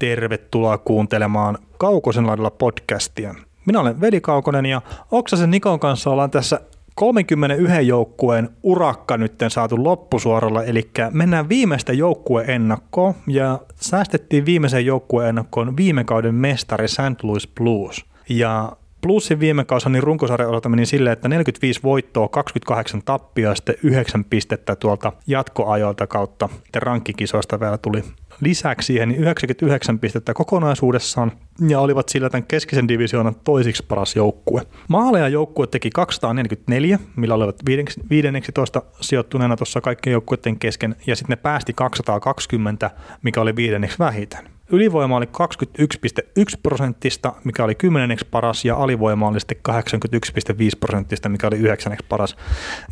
tervetuloa kuuntelemaan Kaukosen laidalla podcastia. Minä olen Veli Kaukonen ja Oksasen Nikon kanssa ollaan tässä 31 joukkueen urakka nytten saatu loppusuoralla, eli mennään viimeistä joukkueennakkoon ja säästettiin viimeiseen joukkueennakkoon viime kauden mestari St. Louis Blues. Ja Bluesin viime kausani runkosarjan osalta meni silleen, että 45 voittoa, 28 tappia ja sitten 9 pistettä tuolta jatkoajoilta kautta. Rankkikisoista vielä tuli lisäksi siihen niin 99 pistettä kokonaisuudessaan ja olivat sillä tämän keskisen divisioonan toisiksi paras joukkue. Maaleja joukkue teki 244, millä olivat 15 sijoittuneena tuossa kaikkien joukkueiden kesken ja sitten ne päästi 220, mikä oli viidenneksi vähiten. Ylivoima oli 21.1%, mikä oli 10. paras, ja alivoima oli sitten 81.5%, mikä oli 9. paras.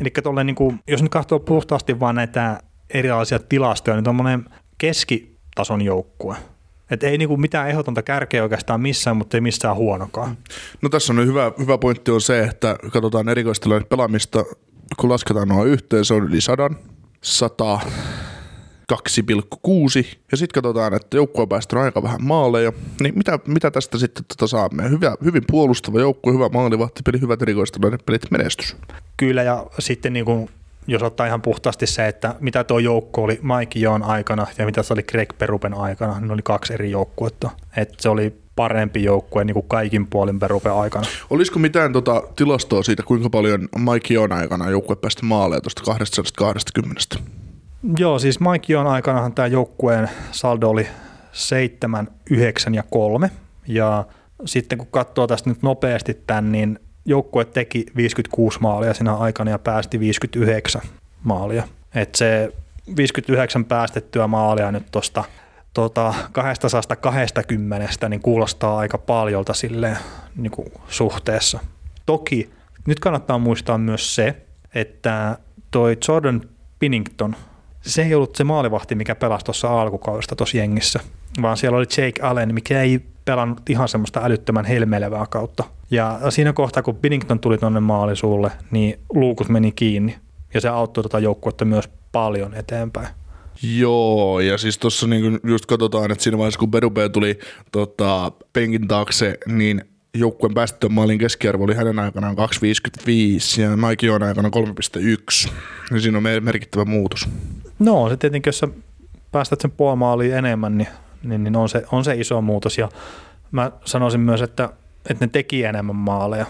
Eli tolleen, niin kuin, jos nyt katsoo puhtaasti vaan näitä erilaisia tilastoja, niin tuommoinen keskitason joukkue. Että ei niin kuin mitään ehdotonta kärkeä oikeastaan missään, mutta ei missään huonokaan. No tässä on hyvä pointti on se, että katsotaan erikoistilainen pelaamista, kun lasketaan nuo yhteen, se on yli 100. 2,6 ja sitten katsotaan, että joukkue on päästänyt aika vähän maaleja, niin mitä tästä sitten saamme? Hyvin puolustava joukkue, hyvä maalivahtipeli, hyvät erikoistilainen pelit, menestys. Kyllä, ja sitten niin kun, jos ottaa ihan puhtaasti se, että mitä tuo joukko oli Mike John aikana ja mitä se oli Craig Beruben aikana, niin oli kaksi eri joukkuetta. Että se oli parempi joukkue niin kuin kaikin puolin Beruben aikana. Olisiko mitään tilastoa siitä, kuinka paljon Mike John aikana joukkue päästi maaleja tuosta 220? Joo, siis Mike John aikanahan tämä joukkueen saldo oli 7, 9 ja 3. Ja sitten kun katsoo tästä nyt nopeasti tämän, niin joukkue teki 56 maalia siinä aikana ja päästi 59 maalia. Et se 59 päästettyä maalia nyt tuosta 220 niin kuulostaa aika paljolta silleen niin kuin suhteessa. Toki nyt kannattaa muistaa myös se, että toi Jordan Binnington, se ei ollut se maalivahti, mikä pelasi tuossa alkukaudesta tuossa jengissä, vaan siellä oli Jake Allen, mikä ei pelannut ihan semmoista älyttömän helmeilevää kautta. Ja siinä kohtaa, kun Binnington tuli tuonne maalisuulle, niin luukut meni kiinni ja se auttoi tuota joukkuetta myös paljon eteenpäin. Joo, ja siis tuossa niin just katsotaan, että siinä vaiheessa, kun Berube tuli penkin taakse, niin joukkueen päästettyä maalin keskiarvo oli hänen aikanaan 2,55 ja Mike John aikana 3,1. Ja siinä on merkittävä muutos. No, se tietenkin, jos sä päästät sen puoli maaliin enemmän, niin on se iso muutos. Ja mä sanoisin myös, että ne teki enemmän maaleja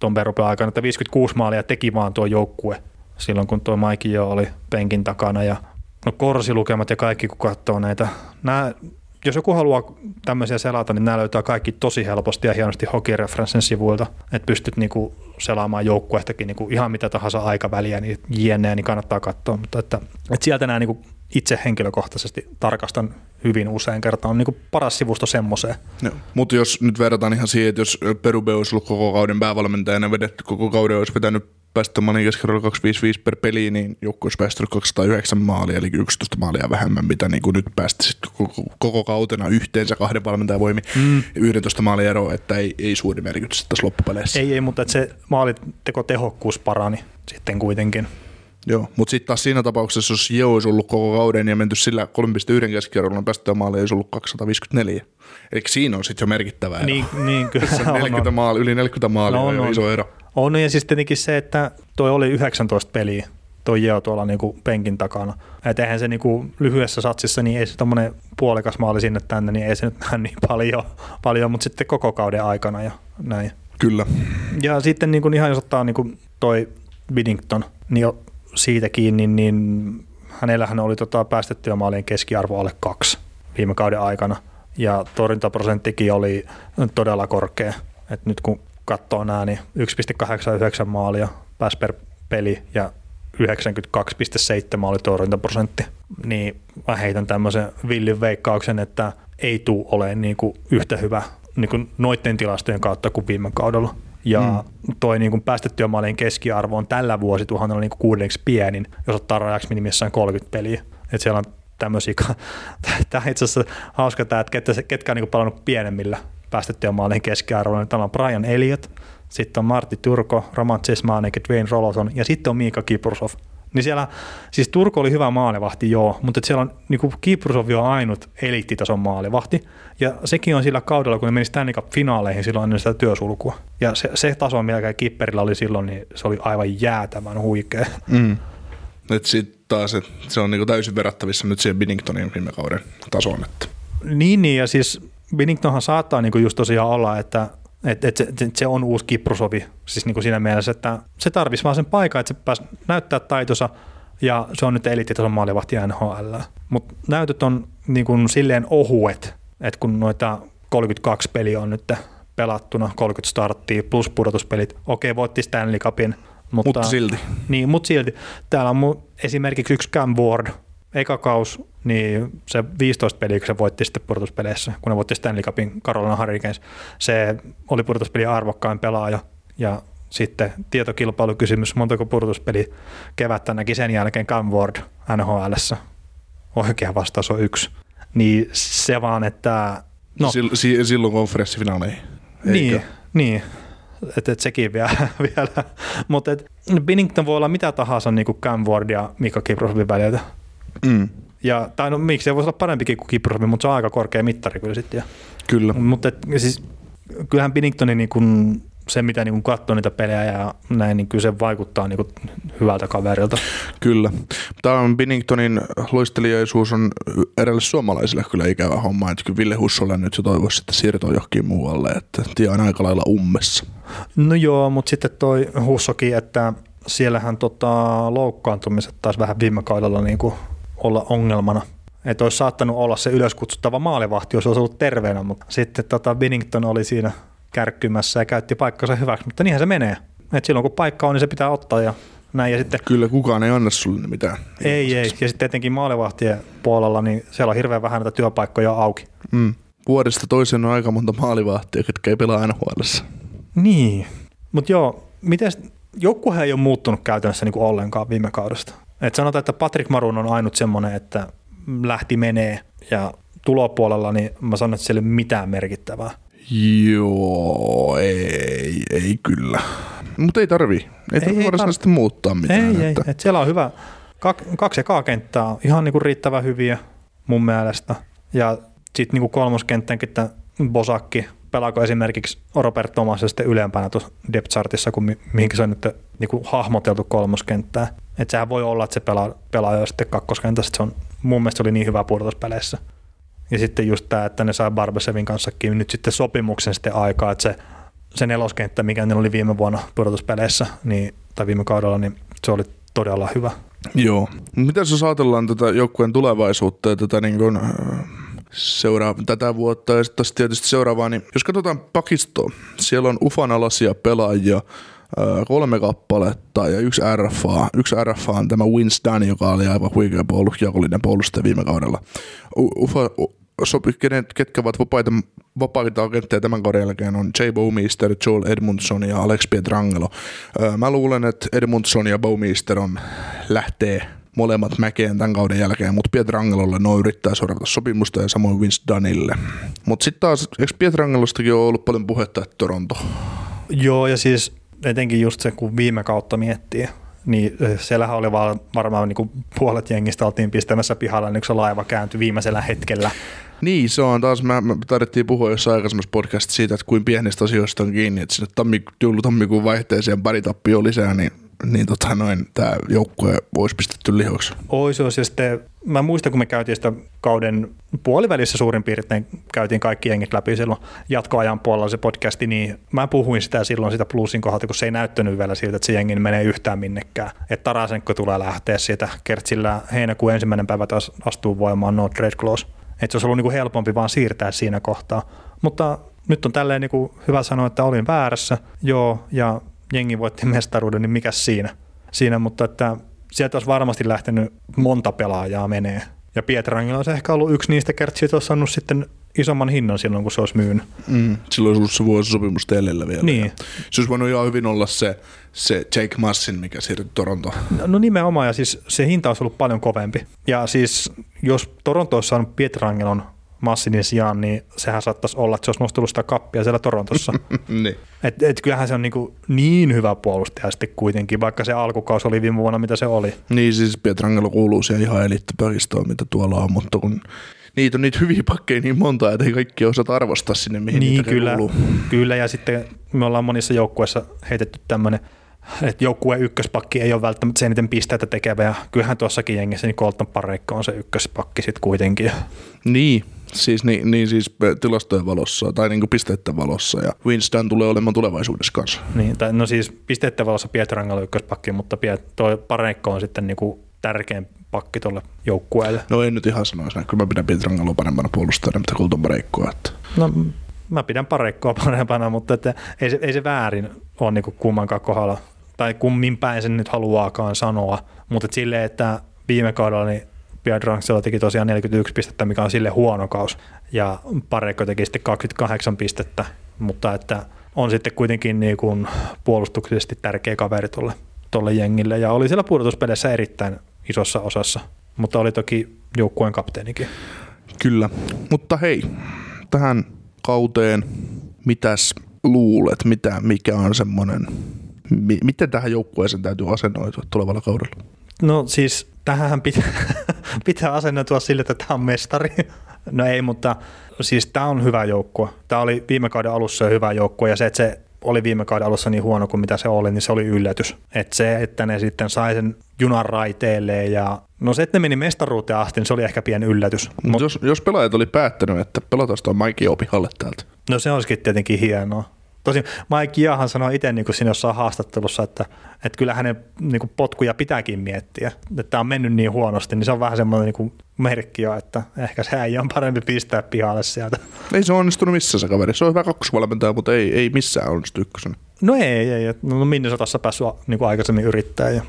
tuon Beruben aikana, että 56 maalia teki vaan tuo joukkue silloin, kun tuo Mike John oli penkin takana. Ja no korsilukemat ja kaikki, kun katsoo näitä. Jos joku haluaa tämmöisiä selata, niin nämä löytää kaikki tosi helposti ja hienosti hokirefrensen sivuilta, että pystyt niinku selaamaan joukkuehtakin niinku ihan mitä tahansa aikaväliä, niin jne, niin kannattaa katsoa, mutta että sieltä nämä niinku itse henkilökohtaisesti tarkastan hyvin usein kertaan, on niinku paras sivusto semmoiseen. Mutta jos nyt verrataan ihan siihen, että jos Berube olisi ollut koko kauden päävalmentajana vedetty, koko kauden olisi pitänyt päästä maalin keskiarvolla 2,55 per peli, niin joukkue olisi päästänyt 209 maalia, eli 11 maalia vähemmän, mitä niin kuin nyt päästäisiin koko kautena yhteensä kahden valmentajan voimin 11 maalia eroa, että ei suuri merkitys tässä loppupeleissä. Ei, mutta se maalitekotehokkuus parani sitten kuitenkin. Joo, mutta sitten taas siinä tapauksessa, jos Jeo olisi ollut koko kauden ja menty sillä 3,1 keskiarvolla päästöä maalia, olisi ollut 254. Eli siinä on sitten jo merkittävä ero. Niin kyllä se on. 40 maalia, yli 40 maalia on jo iso ero. On, ja siis tietenkin se, että toi oli 19 peliä, toi Jeo tuolla niinku penkin takana. Että eihän se niinku lyhyessä satsissa, niin ei se tommonen puolikas maali sinne tänne, niin ei se nyt näy niin paljon, mutta sitten koko kauden aikana ja näin. Kyllä. Ja sitten niinku ihan jos ottaa niinku toi Binnington, niin siitä kiinni, niin hänellähän oli päästettyä maalien keskiarvo alle 2 viime kauden aikana. Ja torjuntaprosenttikin oli todella korkea. Et nyt kun katsoo nämä, niin 1,89 maalia pääsi per peli ja 92,7 oli torjuntaprosentti. Niin mä heitän tämmöisen villin veikkauksen, että ei tule olemaan niinku yhtä hyvä niinku noiden tilastojen kautta kuin viime kaudella. Ja toi niin kuin päästettyä maalien keskiarvo on tällä vuosituhannella niin kuin 6. pienin, jos ottaa rajaksi minimissään 30 peliä. Et siellä on tämmöisiä, tämä on itse asiassa hauska tämä, että ketkä on niin kuin palannut pienemmillä päästettyä maalien keskiarvoilla. Niin täällä on Brian Elliott, sitten on Martti Turko, Roman Cesmanek, Dwayne Rolloson ja sitten on Miika Kiprusov. Niin siellä, siis Turku oli hyvä maalivahti, joo, mutta siellä on, niin kuin Kiprusovio on ainut eliittitason maalivahti, ja sekin on sillä kaudella, kun ne meni Stanley Cup-finaaleihin silloin ennen sitä työsulkua. Ja se taso, mikä Kipperillä oli silloin, niin se oli aivan jäätävän huikea. Mm. Nyt sitten taas, että se on niin täysin verrattavissa nyt siihen Binningtonin viime kauden tasoon. Että. Niin, ja siis Binningtonhan saattaa niin just tosiaan olla, että se on uusi Kiprusovi siis niin kuin siinä mielessä, että se tarvitsisi vaan sen paikan, että se pääsi näyttää taitonsa ja se on nyt eliittitason maalivahti NHL. Mutta näytöt on niin kuin silleen ohuet, että kun noita 32 peliä on nyt pelattuna, 30 starttia plus pudotuspelit, okei, voitti Stanley Cupin. Mutta silti. Niin, mutta silti. Täällä on esimerkiksi yksi Cam Ward, eka kaus, niin se 15 peliä, kun se voitti sitten pudotuspeleissä, kun ne voitti Stanley Cupin Carolina Hurricanes. Se oli pudotuspelin arvokkain pelaaja ja sitten tietokilpailukysymys, montako pudotuspeli kevättä näki sen jälkeen Cam Ward NHL:ssä. Oikea vastaus on 1. Niin se vaan, että... No. Silloin konferenssifinaaleihin. Niin. Että sekin vielä. Mutta Binnington voi olla mitä tahansa niin kuin Cam Ward ja Mika Kiprusovin väliltä. Mm. Ja, tai no miksi se voisi olla parempikin kuin Kiprusovin, mutta se on aika korkea mittari kyllä sitten. Kyllä. Mutta siis, kyllähän Binningtonin niin kuin, se, mitä niin kuin katsoo niitä pelejä ja näin, niin kyllä se vaikuttaa niin kuin hyvältä kaverilta. Kyllä. Tämä on Binningtonin loistelijaisuus on eräille suomalaisille kyllä ikävä homma. Että kyllä Ville Hussola nyt jo toivoisi, että siirtoo johonkin muualle. Että tie on aika lailla ummessa. No joo, mutta sitten toi Hussokin, että siellähän loukkaantumiset taas vähän viime kaudella niin kuin olla ongelmana. Että olisi saattanut olla se ylöskutsuttava maalivahti, jos olisi ollut terveenä, mutta sitten Binnington oli siinä kärkkymässä ja käytti paikkansa hyväksi, mutta niinhän se menee. Et silloin kun paikka on, niin se pitää ottaa ja näin. Ja sitten, kyllä kukaan ei anna sulle mitään. Ei. Ja sitten etenkin maalivahtien puolella, niin siellä on hirveän vähän näitä työpaikkoja auki. Mm. Vuodesta toiseen on aika monta maalivahtia, ketkä ei pelaa NHL:ssä. Niin, mutta joo, joukkuehan ei ole muuttunut käytännössä niin kuin ollenkaan viime kaudesta. Et sanotaan, että Patrick Marun on ainut semmoinen, että lähti menee ja tulopuolella, niin mä sanon, että siellä ei ole mitään merkittävää. Joo, ei kyllä. Mutta ei tarvii. Ei varsinaisesti muuttaa mitään. Ei. Et siellä on hyvä. Kaksi ekaa kenttää on ihan niinku riittävän hyviä mun mielestä. Ja sitten niinku kolmoskenttänkin tämä Bosakki. Pelaako esimerkiksi Robert Thomas sitten ylempänä tuossa depth chartissa, kun mihinkin se on nyt niinku hahmoteltu kolmoskenttää. Että sehän voi olla, että se pelaa jo sitten kakkoskentässä. Se on, mun mielestä se oli niin hyvä pudotuspeleissä. Ja sitten just tämä, että ne sai Barbashevin kanssakin nyt sitten sopimuksen sitten aikaa, että se neloskenttä, mikä ne oli viime vuonna pudotuspeleissä niin, tai viime kaudella, niin se oli todella hyvä. Joo. Mitä jos ajatellaan tätä joukkueen tulevaisuutta ja tätä, niin kuin, tätä vuotta ja sitten tietysti seuraavaa, niin jos katsotaan pakistoa, siellä on ufanalaisia pelaajia, 3 kappaletta ja 1 RFA. 1 RFA on tämä Winstani, joka oli aivan huikea puolustaja viime kaudella. Ketkä ovat vapaita agentteja tämän kauden jälkeen on J. Bowmeister, Joel Edmundson ja Alex Pietrangelo. Mä luulen, että Edmundson ja Bowmeister lähtee molemmat mäkeen tämän kauden jälkeen, mutta Pietrangelolle yrittää sorata sopimusta ja samoin Winstanille. Mutta sitten taas, eikö Pietrangelostakin ole ollut paljon puhetta, että Toronto? Joo, ja siis etenkin just se, kun viime kautta miettii, niin siellähän oli varmaan niin kuin puolet jengistä oltiin pistämässä pihalla, niin kun se laiva kääntyi viimeisellä hetkellä. Niin, se on taas, me tarvittiin puhua jossain aikaisemmassa podcastissa siitä, että kuin pienistä asioista on kiinni, että sinne joulu-tammikuun vaihteeseen pari tappioa lisää, niin tämä joukkue olisi pistetty lihoksi. Ois, ja sitten mä muistan, kun me käytiin sitä kauden puolivälissä suurin piirtein, käytiin kaikki jengit läpi silloin jatkoajan puolella se podcasti, niin mä puhuin sitä silloin sitä Bluesin kohdalta, kun se ei näyttänyt vielä siltä, että se jengi menee yhtään minnekään. Että Tarasenko tulee lähteä siitä Kertsillä heinäkuun 1. päivä taas astuu voimaan no trade clause. Että se olisi ollut niin kuin helpompi vaan siirtää siinä kohtaa. Mutta nyt on tälleen niin kuin hyvä sanoa, että olin väärässä, joo, ja jengi voitti mestaruuden, niin mikäs siinä, mutta että sieltä olisi varmasti lähtenyt monta pelaajaa menee. Ja Pietrangelo olisi ehkä ollut yksi niistä kertsiä, että olisi saanut sitten isomman hinnan silloin, kun se olisi myynyt. Mm. Silloin olisi ollut se vuosisopimus teillä vielä. Niin. Se olisi voinut ihan hyvin olla se Jake Massin, mikä siirtyi Torontoon. No nimenomaan, ja siis se hinta olisi ollut paljon kovempi. Ja siis jos Toronto olisi saanut Pietrangelon Massin sijaan, niin sehän saattaisi olla, että se olisi nostanut sitä kappia siellä Torontossa. Niin. Et kyllähän se on niin hyvä puolustaja sitten kuitenkin, vaikka se alkukausi oli viime vuonna, mitä se oli. Niin siis Pietrangelo kuuluu siihen ihan eliittipöristöön, mitä tuolla on, mutta kun niitä on niitä hyviä pakkeja niin monta, ettei kaikki osata arvostaa sinne, mihin niin, niitä kuuluu. Kyllä, ja sitten me ollaan monissa joukkueissa heitetty tämmöinen, että joukkueen ykköspakki ei ole välttämättä se eniten pisteitä tekevä, ja kyllähän tuossakin jengissä niin Colton Parayko on se ykköspakki sitten kuitenkin. Niin. Siis tilastojen valossa tai niinku pisteiden valossa, ja Winstani tulee olemaan tulevaisuudessa kanssa. Niin, no siis pisteiden valossa Pietrangelo on ykköspakki, mutta tuo Parayko on sitten niinku tärkein pakki tuolle joukkueelle. No en nyt ihan sanoisi näin, kyllä mä pidän Pietrangelo parempana puolustajana, mitä Colton Paraykoa. Että. No mä pidän Paraykoa parempana, mutta että ei se väärin ole niinku kummankaan kohdalla, tai kummin päin sen nyt haluaakaan sanoa, mutta et silleen, että viime kaudella niin Pietrangelo teki tosiaan 41 pistettä, mikä on sille huono kaus, ja Parayko teki sitten 28 pistettä, mutta että on sitten kuitenkin niin kuin puolustuksellisesti tärkeä kaveri tuolle jengille, ja oli siellä pudotuspelissä erittäin isossa osassa, mutta oli toki joukkueen kapteenikin. Kyllä, mutta hei, tähän kauteen mitäs luulet, mikä on semmoinen, miten tähän joukkueeseen täytyy asennoitua tulevalla kaudella? No siis tähän pitää asennoitua sille, että tämä on mestari. No ei, mutta siis tämä on hyvä joukkue. Tämä oli viime kauden alussa hyvä joukkue, ja se, että se oli viime kauden alussa niin huono kuin mitä se oli, niin se oli yllätys. Että se, että ne sitten sai sen junan raiteilleen, ja no se, että ne meni mestaruuteen asti, niin se oli ehkä pieni yllätys. Mutta jos pelaajat oli päättänyt, että pelataan tuon Maikki Opin alle täältä. No se olisikin tietenkin hienoa. Tosin Maikki Jahhan sanoi itse niin siinä jossain haastattelussa, että kyllä hänen niin potkuja pitääkin miettiä. Tämä on mennyt niin huonosti, niin se on vähän semmoinen niin merkki jo, että ehkä se äijä on parempi pistää pihalle sieltä. Ei se onnistunut missään se kaveri. Se on hyvä kakkosvalmentaja, mutta ei missään onnistu ykkösenä. No ei. No Minnesotassa päässyt niin aikaisemmin yrittää. Ja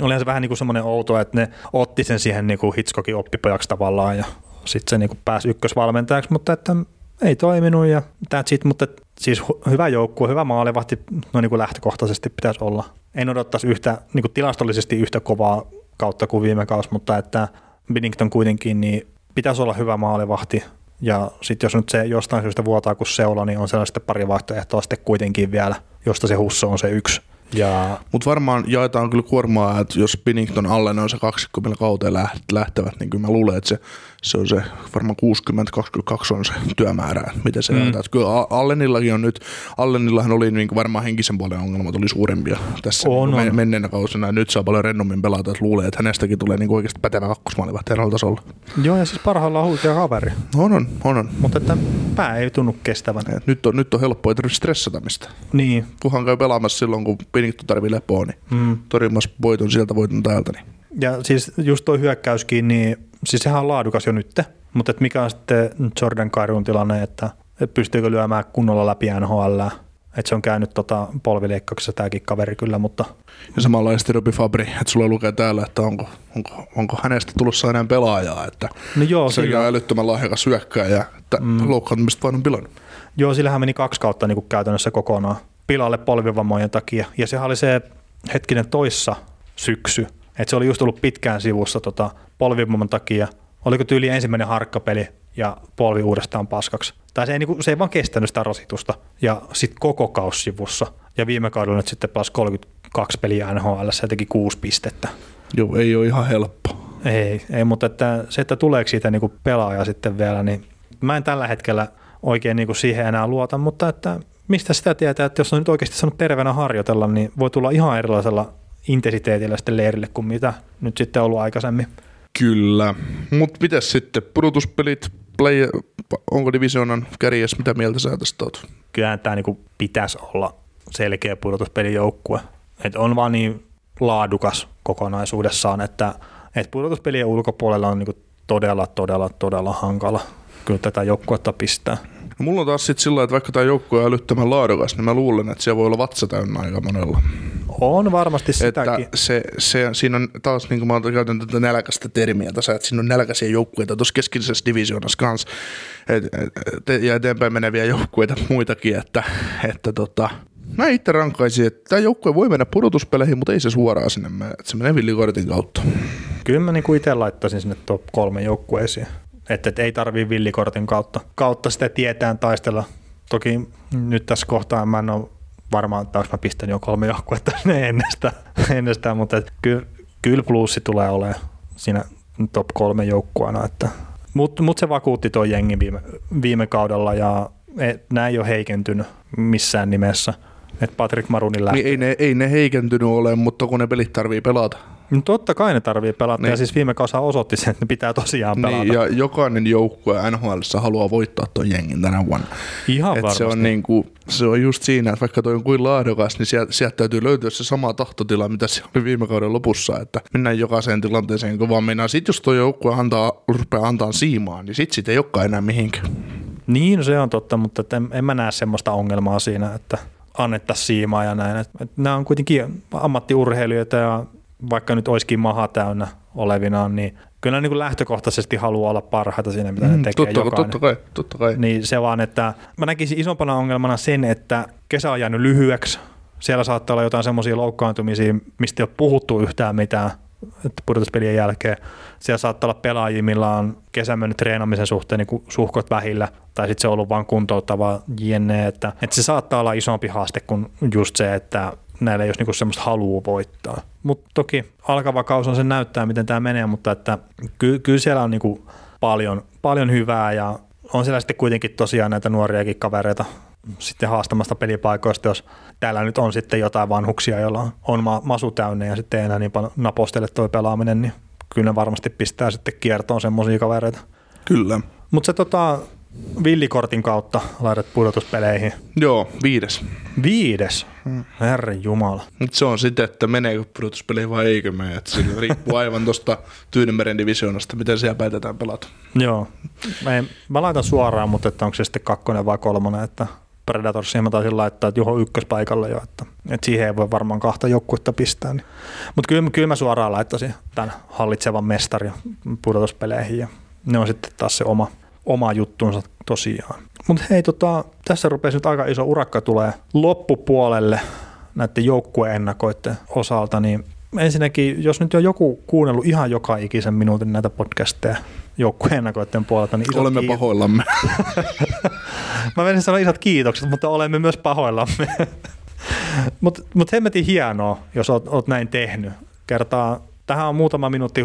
olihan se vähän niin semmoinen outo, että ne otti sen siihen niin Hitchcockin oppipojaksi tavallaan, ja sitten se niin pääsi ykkösvalmentajaksi, mutta että ei toiminut ja that's it, mutta siis hyvä joukkue, hyvä maalivahti no niin kuin lähtökohtaisesti pitäisi olla. En odottaisi yhtä, niin kuin tilastollisesti yhtä kovaa kautta kuin viime kausi, mutta että Binnington kuitenkin niin pitäisi olla hyvä maalivahti. Ja sitten jos nyt se jostain syystä vuotaa kuin seula, niin on sellaista pari vaihtoehtoa sitten kuitenkin vielä, josta se Husso on se yksi. Mutta varmaan jaetaan kyllä kuormaa, että jos Binnington alle noin se 20 kauteen lähtevät, niin kyllä mä luulen, että se on se varmaan 60-22 on se työmäärä, mitä se näyttää. Kyllä Allenillakin on nyt, Allenillahan oli niin varmaan henkisen puolen ongelmat oli suurempia tässä niin menneenä kausena, ja nyt saa paljon rennommin pelata, että luulee, että hänestäkin tulee niin oikeasti pätevä kakkosmaalivahti tasolla. Joo, ja siis parhaillaan huikea kaveri. On. Mutta että pää ei tunnu kestävän. Nyt on helppo, ei tarvitse stressata mistä. Niin. Kunhan käy pelaamassa silloin, kun Binnington tarvii lepoa, niin torjumassa voiton sieltä, voiton täältä. Niin. Ja siis just tuo hyökkäyskin, niin siis sehän on laadukas jo nyt, mutta et mikä on sitten Jordan Kyrun tilanne, että pystyykö lyömään kunnolla läpi NHL, että se on käynyt polvileikkauksessa tämäkin kaveri kyllä, mutta. Ja samanlaisesti Robby Fabbri, että sulla lukee täällä, että onko hänestä tulossa enää pelaajaa, että no joo, se on älyttömän lahjakas hyökkääjä, että loukkaantumista vaan on pilannut. Joo, sillähän meni 2 kautta niin kuin käytännössä kokonaan pilalle polvivammojen takia, ja sehän oli se hetkinen toissa syksy, että se oli just ollut pitkään sivussa polvivamman takia. Oliko tyyli ensimmäinen harkkapeli ja polvi uudestaan paskaksi? Tai se ei vaan kestänyt sitä rasitusta. Ja sitten koko kaus sivussa. Ja viime kaudella nyt sitten pelasi 32 peliä NHL, se teki 6 pistettä. Joo, ei ole ihan helppo. Ei, mutta että se, että tuleeko siitä niinku pelaaja sitten vielä, niin mä en tällä hetkellä oikein niinku siihen enää luota, mutta että mistä sitä tietää, että jos on nyt oikeasti saanut terveenä harjoitella, niin voi tulla ihan erilaisella intensiteetillä sitten leirille kuin mitä nyt sitten on ollut aikaisemmin. Kyllä, mutta mitäs sitten pudotuspelit, onko divisioonan kärjessä, mitä mieltä sä tästä oot? Kyllähän tämä niinku pitäisi olla selkeä pudotuspelijoukkue. Et on vaan niin laadukas kokonaisuudessaan, että pudotuspelien ulkopuolella on niinku todella hankala kyllä tätä joukkuetta pistää. No mulla on taas sitten sillä, että vaikka tämä joukkue on älyttömän laadukas, niin mä luulen, että siellä voi olla vatsa täynnä aika monella. On varmasti sitäkin. Että siinä on taas, niin kuin mä käytän tätä nälkäistä termiä tässä, että siinä on nälkäisiä joukkueita tuossa keskisessä divisioonassa kanssa ja eteenpäin meneviä joukkueita muitakin, että mä itse rankkaisin, että tämä joukkue voi mennä pudotuspeleihin, mutta ei se suoraan sinne mene, että se menee villikortin kautta. Kyllä mä niin kuin itse laittaisin sinne top 3 joukkueisiin. Että ei tarvitse villikortin kautta sitä tietään taistella. Toki nyt tässä kohtaa mä en ole varmaan, että mä pistän jo 3 joukkuetta ne ennestään, mutta kyllä plussi tulee olemaan siinä top 3 joukkueena. Mutta se vakuutti tuo jengi viime kaudella ja nämä ei ole heikentynyt missään nimessä. Että Patrick Marunin lähtee. Niin ei ne heikentynyt ole, mutta kun ne pelit tarvii pelata. No totta kai ne tarvii pelata niin. Ja siis viime kausa osoitti sen, että ne pitää tosiaan pelata. Niin, ja jokainen joukkue NHL:ssä haluaa voittaa tuon jengin tänä vuonna. Ihan et varmasti. Se on just siinä, että vaikka toi on kuin laadukas, niin sieltä täytyy löytyä se sama tahtotila, mitä se oli viime kauden lopussa, että mennään jokaiseen tilanteeseen kovaan mennään. Sitten jos tuo joukkue rupeaa antaa siimaa, niin sit ei olekaan enää mihinkään. Niin, se on totta, mutta en mä näe semmoista ongelmaa siinä, että annettaisiin siimaa ja näin. Et nämä on kuitenkin ammattiurheilijoita ja vaikka nyt olisikin maha täynnä olevinaan, niin kyllä niin kuin lähtökohtaisesti haluaa olla parhaita siinä, mitä ne tekee jokainen. Totta kai. Niin se vaan, että mä näkisin isompana ongelmana sen, että kesä on jäänyt lyhyeksi. Siellä saattaa olla jotain semmoisia loukkaantumisia, mistä ei ole puhuttu yhtään mitään pudotuspelien jälkeen. Siellä saattaa olla pelaajia, millä on kesän mennyt treenaamisen suhteen niin suhkot vähillä, tai sitten se on ollut vain kuntouttavaa jne. Että se saattaa olla isompi haaste kuin just se, että näillä ei olisi niinku semmoista halua voittaa. Mutta toki alkava kaus on sen näyttää, miten tämä menee, mutta että kyllä siellä on niinku paljon hyvää ja on siellä sitten kuitenkin tosiaan näitä nuoriakin kavereita sitten haastamasta pelipaikoista, jos täällä nyt on sitten jotain vanhuksia, joilla on masu täynnä ja sitten ei enää niin paljon napostele toi pelaaminen, niin kyllä varmasti pistää sitten kiertoon semmoisia kavereita. Kyllä. Mutta se villikortin kautta laitat pudotuspeleihin. Joo, 5. 5? Herranjumala. Nyt se on sitä, että meneekö pudotuspeleihin vai eikö mene. Se riippuu aivan tuosta Tyynemeren divisioonasta, miten siellä päätetään pelata. Joo. Mä laitan suoraan, mutta että onko se sitten 2 vai 3, että Predatorsiin mä taisin laittaa, että Juho 1 paikalle jo, että siihen ei voi varmaan 2 joukkuetta pistää. Niin. Mutta kyllä mä suoraan laittaisin tämän hallitsevan mestarin pudotuspeleihin ja ne on sitten taas se oma juttuunsa tosiaan. Mutta hei, tässä rupesi nyt aika iso urakka tulee loppupuolelle näiden joukkueennakoiden osalta, niin ensinnäkin, jos nyt on joku kuunnellut ihan joka ikisen minuutin näitä podcasteja joukkueennakoiden puolelta, niin olemme pahoillamme. Mä menisin sanoa isot kiitokset, mutta olemme myös pahoillamme. Mut hemmetin hienoa, jos oot näin tehnyt. Kertaa, tähän on muutama minuutti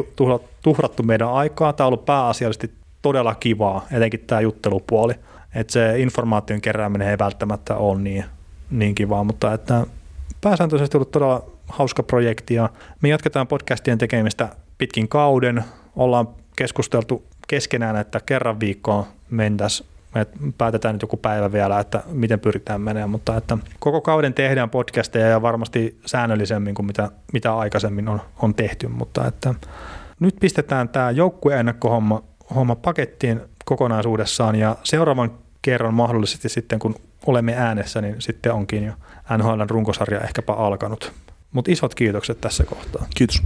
tuhrattu meidän aikaa. Tämä on ollut pääasiallisesti todella kivaa, etenkin tämä juttelupuoli. Että se informaation kerääminen ei välttämättä ole niin kivaa, mutta että pääsääntöisesti on ollut todella hauska projekti ja me jatketaan podcastien tekemistä pitkin kauden. Ollaan keskusteltu keskenään, että kerran viikkoon mentäisiin. Me päätetään nyt joku päivä vielä, että miten pyritään menemään, mutta että koko kauden tehdään podcasteja ja varmasti säännöllisemmin kuin mitä aikaisemmin on tehty, mutta että nyt pistetään tämä joukkueenakkohomma pakettiin kokonaisuudessaan ja seuraavan kerran mahdollisesti sitten kun olemme äänessä, niin sitten onkin jo NHL:n runkosarja ehkäpä alkanut. Mutta isot kiitokset tässä kohtaa. Kiitos.